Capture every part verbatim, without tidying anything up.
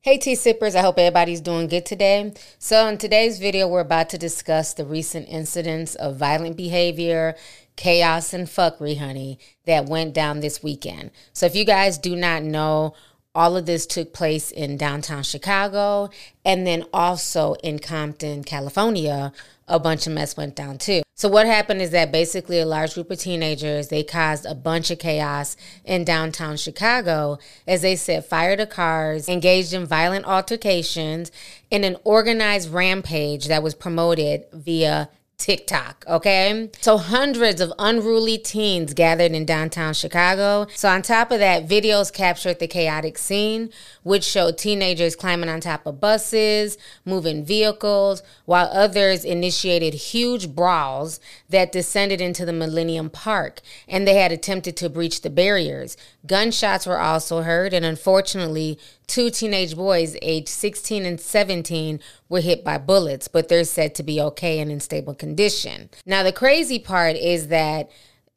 Hey tea sippers, I hope everybody's doing good today. So in today's video, we're about to discuss the recent incidents of violent behavior, chaos, and fuckery, honey, that went down this weekend. So if you guys do not know, all of this took place in downtown Chicago, and then also in Compton, California, a bunch of mess went down too. So what happened is that basically a large group of teenagers, they caused a bunch of chaos in downtown Chicago as they set fire to cars, engaged in violent altercations, in an organized rampage that was promoted via TikTok, okay? So hundreds of unruly teens gathered in downtown Chicago. So on top of that, videos captured the chaotic scene, which showed teenagers climbing on top of buses, moving vehicles, while others initiated huge brawls that descended into the Millennium Park, and they had attempted to breach the barriers. Gunshots were also heard, and unfortunately, two teenage boys aged sixteen and seventeen were hit by bullets, but they're said to be okay and in stable condition. Now, the crazy part is that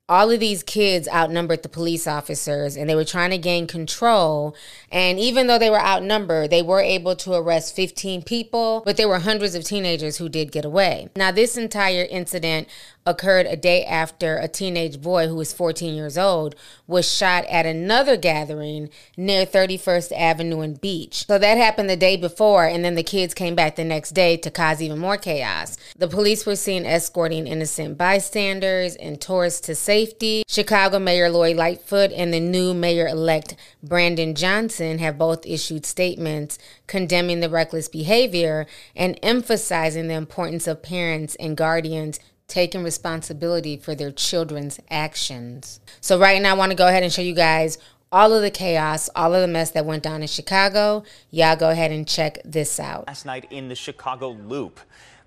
all of these kids outnumbered the police officers, and they were trying to gain control. And even though they were outnumbered, they were able to arrest fifteen people, but there were hundreds of teenagers who did get away. Now, this entire incident occurred a day after a teenage boy who was fourteen years old was shot at another gathering near thirty-first Avenue and Beach. So that happened the day before, and then the kids came back the next day to cause even more chaos. The police were seen escorting innocent bystanders and tourists to safety. Chicago Mayor Lori Lightfoot and the new mayor-elect Brandon Johnson have both issued statements condemning the reckless behavior and emphasizing the importance of parents and guardians taking responsibility for their children's actions. So right now I want to go ahead and show you guys all of the chaos, all of the mess that went down in Chicago. Y'all go ahead and check this out. Last night in the Chicago Loop,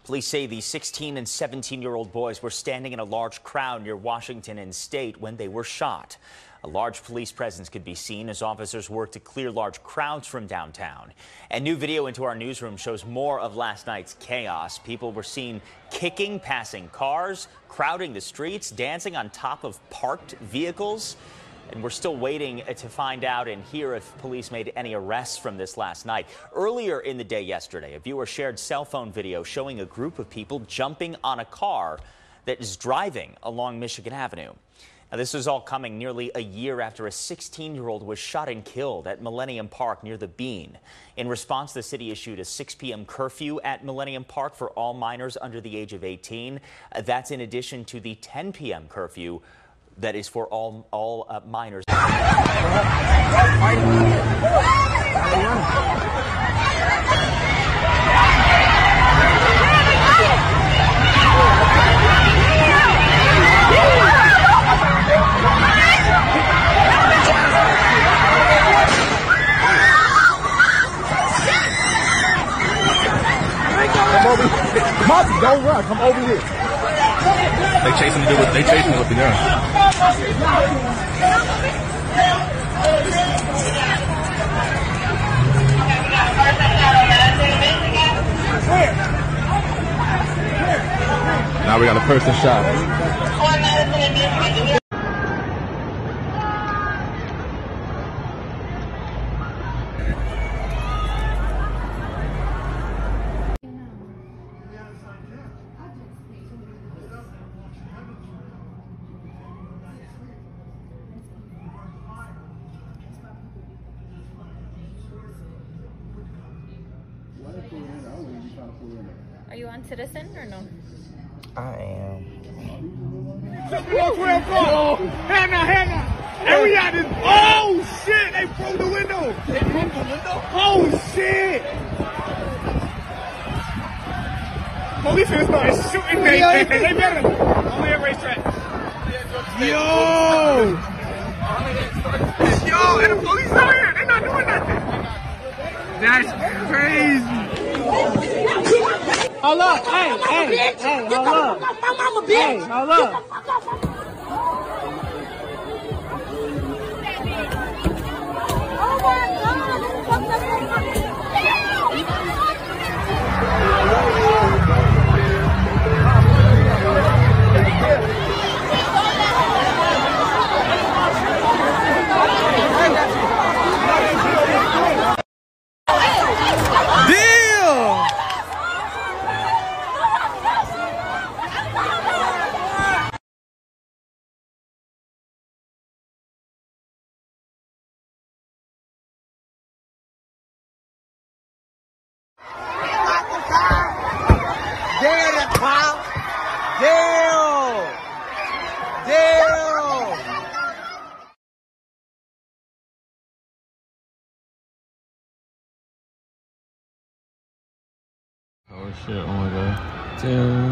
police say the sixteen and seventeen year old boys were standing in a large crowd near Washington and State when they were shot. A large police presence could be seen as officers work to clear large crowds from downtown. And new video into our newsroom shows more of last night's chaos. People were seen kicking, passing cars, crowding the streets, dancing on top of parked vehicles. And we're still waiting to find out and hear if police made any arrests from this last night. Earlier in the day yesterday, a viewer shared cell phone video showing a group of people jumping on a car that is driving along Michigan Avenue. Now, this is all coming nearly a year after a sixteen year old was shot and killed at Millennium Park near the Bean. In response, the city issued a six p m curfew at Millennium Park for all minors under the age of eighteen. Uh, that's in addition to the ten p m curfew that is for all, all uh, minors. Monty, don't run. Come over here. They chasing the dude with, they chasing him with the gun. Now we got a person shot. Are you on Citizen or no? I am. And we out this. Oh shit! They broke the window. They broke the window. Oh shit! Police are starting shooting. They they better. Only at racetrack. Yo. Yo, and the police out here. They're not doing nothing. That's crazy. Hold up. Hey, hey, hey, hey, hold up. Hey, hold up. Oh shit, oh my god. Damn.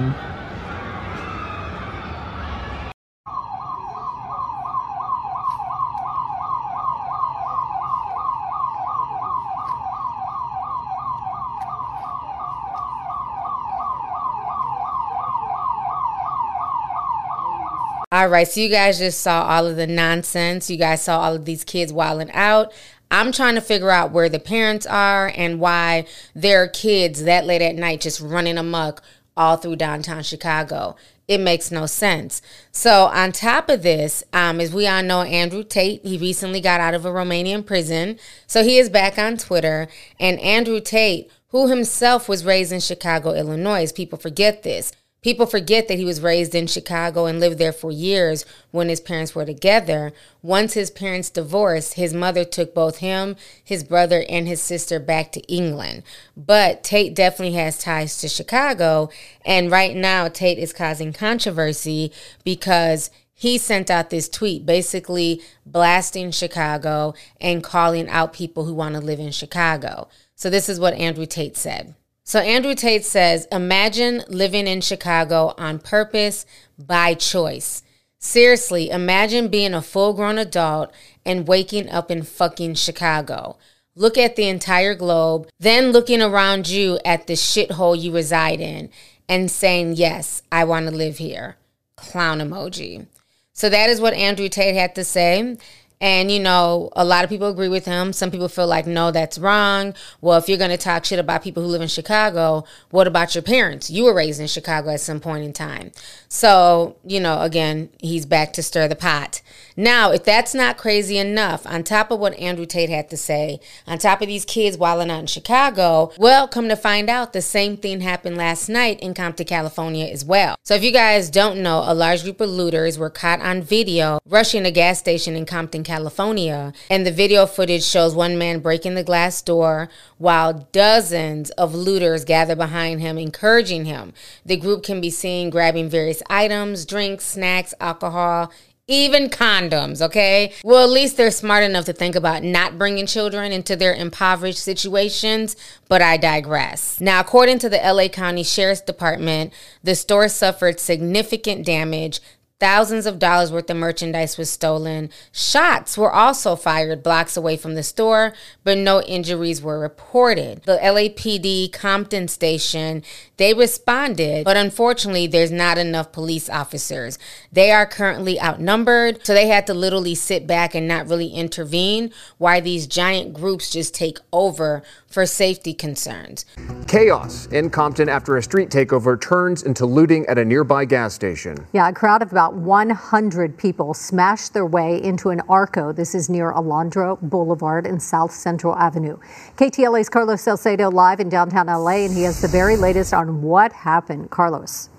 All right, so you guys just saw all of the nonsense. You guys saw all of these kids wilding out. I'm trying to figure out where the parents are and why there are kids that late at night just running amok all through downtown Chicago. It makes no sense. So on top of this, um, as we all know, Andrew Tate, he recently got out of a Romanian prison. So he is back on Twitter. And Andrew Tate, who himself was raised in Chicago, Illinois, people forget this. People forget that he was raised in Chicago and lived there for years when his parents were together. Once his parents divorced, his mother took both him, his brother, and his sister back to England. But Tate definitely has ties to Chicago. And right now, Tate is causing controversy because he sent out this tweet basically blasting Chicago and calling out people who want to live in Chicago. So this is what Andrew Tate said. So Andrew Tate says, imagine living in Chicago on purpose, by choice. Seriously, imagine being a full-grown adult and waking up in fucking Chicago. Look at the entire globe, then looking around you at the shithole you reside in and saying, yes, I want to live here. Clown emoji. So that is what Andrew Tate had to say. And, you know, a lot of people agree with him. Some people feel like, no, that's wrong. Well, if you're going to talk shit about people who live in Chicago, what about your parents? You were raised in Chicago at some point in time. So, you know, again, he's back to stir the pot. Now, if that's not crazy enough, on top of what Andrew Tate had to say, on top of these kids wilding out in Chicago, well, come to find out, the same thing happened last night in Compton, California as well. So if you guys don't know, a large group of looters were caught on video rushing a gas station in Compton, California. California, and the video footage shows one man breaking the glass door while dozens of looters gather behind him, encouraging him. The group can be seen grabbing various items, drinks, snacks, alcohol, even condoms, okay? Well, at least they're smart enough to think about not bringing children into their impoverished situations, but I digress. Now, according to the L A County Sheriff's Department, the store suffered significant damage. Thousands of dollars worth of merchandise was stolen. Shots were also fired blocks away from the store, but no injuries were reported. The L A P D Compton station, they responded, but unfortunately, there's not enough police officers. They are currently outnumbered, so they had to literally sit back and not really intervene while these giant groups just take over for safety concerns. Chaos in Compton after a street takeover turns into looting at a nearby gas station. Yeah, a crowd of about one hundred people smashed their way into an Arco. This is near Alondra Boulevard and South Central Avenue. K T L A's Carlos Salcedo live in downtown L A, and he has the very latest on what happened. Carlos.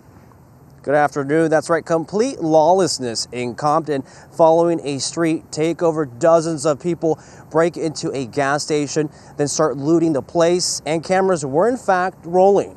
Good afternoon. That's right. Complete lawlessness in Compton following a street takeover. Dozens of people break into a gas station, then start looting the place, and cameras were in fact rolling.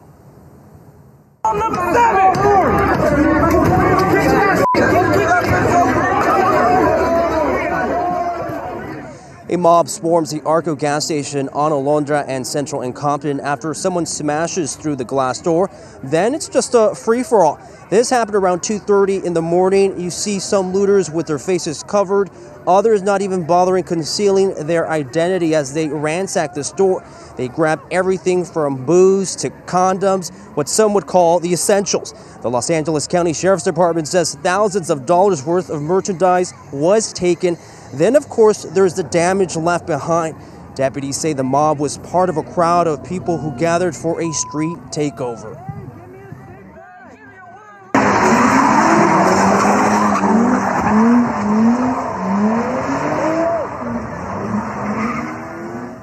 A mob swarms the Arco gas station on Alondra and Central in Compton after someone smashes through the glass door. Then it's just a free-for-all. This happened around two thirty in the morning. You see some looters with their faces covered, others not even bothering concealing their identity as they ransack the store. They grab everything from booze to condoms, what some would call the essentials. The Los Angeles County Sheriff's Department says thousands of dollars worth of merchandise was taken. Then, of course, there's the damage left behind. Deputies say the mob was part of a crowd of people who gathered for a street takeover.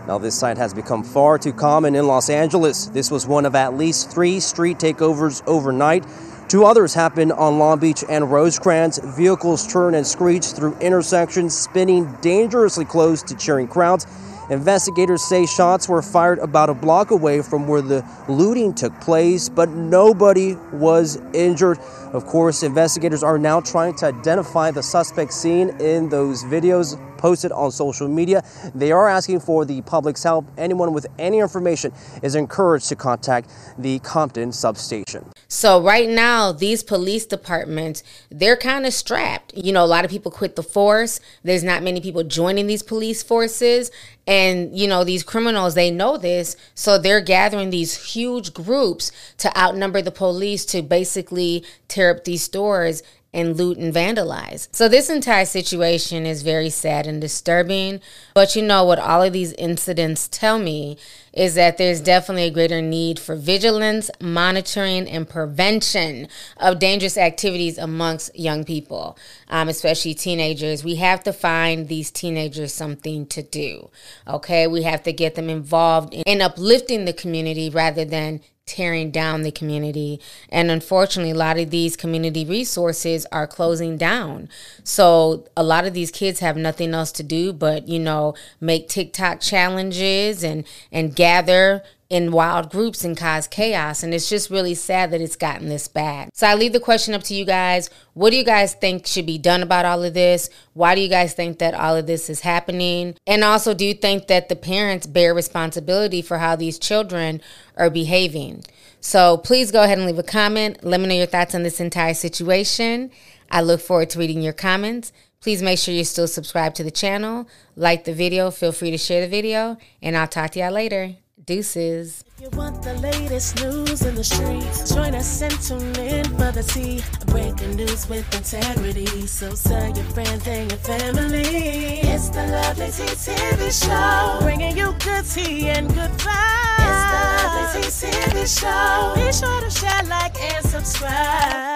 Now, this sight has become far too common in Los Angeles. This was one of at least three street takeovers overnight. Two others happened on Long Beach and Rosecrans. Vehicles turn and screech through intersections, spinning dangerously close to cheering crowds. Investigators say shots were fired about a block away from where the looting took place, but nobody was injured. Of course, investigators are now trying to identify the suspect seen in those videos posted on social media. They are asking for the public's help. Anyone with any information is encouraged to contact the Compton substation. So right now, these police departments, they're kind of strapped. You know, a lot of people quit the force. There's not many people joining these police forces. And, you know, these criminals, they know this. So they're gathering these huge groups to outnumber the police to basically tear up these stores and loot and vandalize. So this entire situation is very sad and disturbing. But you know what all of these incidents tell me is that there's definitely a greater need for vigilance, monitoring, and prevention of dangerous activities amongst young people, um, especially teenagers. We have to find these teenagers something to do, okay? We have to get them involved in uplifting the community rather than tearing down the community. And unfortunately, a lot of these community resources are closing down. So a lot of these kids have nothing else to do but, you know, make TikTok challenges and, and gather in wild groups and cause chaos. And it's just really sad that it's gotten this bad. So I leave the question up to you guys. What do you guys think should be done about all of this? Why do you guys think that all of this is happening? And also, do you think that the parents bear responsibility for how these children are behaving? So please go ahead and leave a comment. Let me know your thoughts on this entire situation. I look forward to reading your comments. Please make sure you're still subscribed to the channel. Like the video. Feel free to share the video. And I'll talk to y'all later. Deuces. If you want the latest news in the streets, join us and tune in for the tea. Breaking news with integrity. So tell your friends and your family. It's the Lovelies T V show, bringing you good tea and good vibes. It's the Lovelies T V show. Be sure to share, like, and subscribe.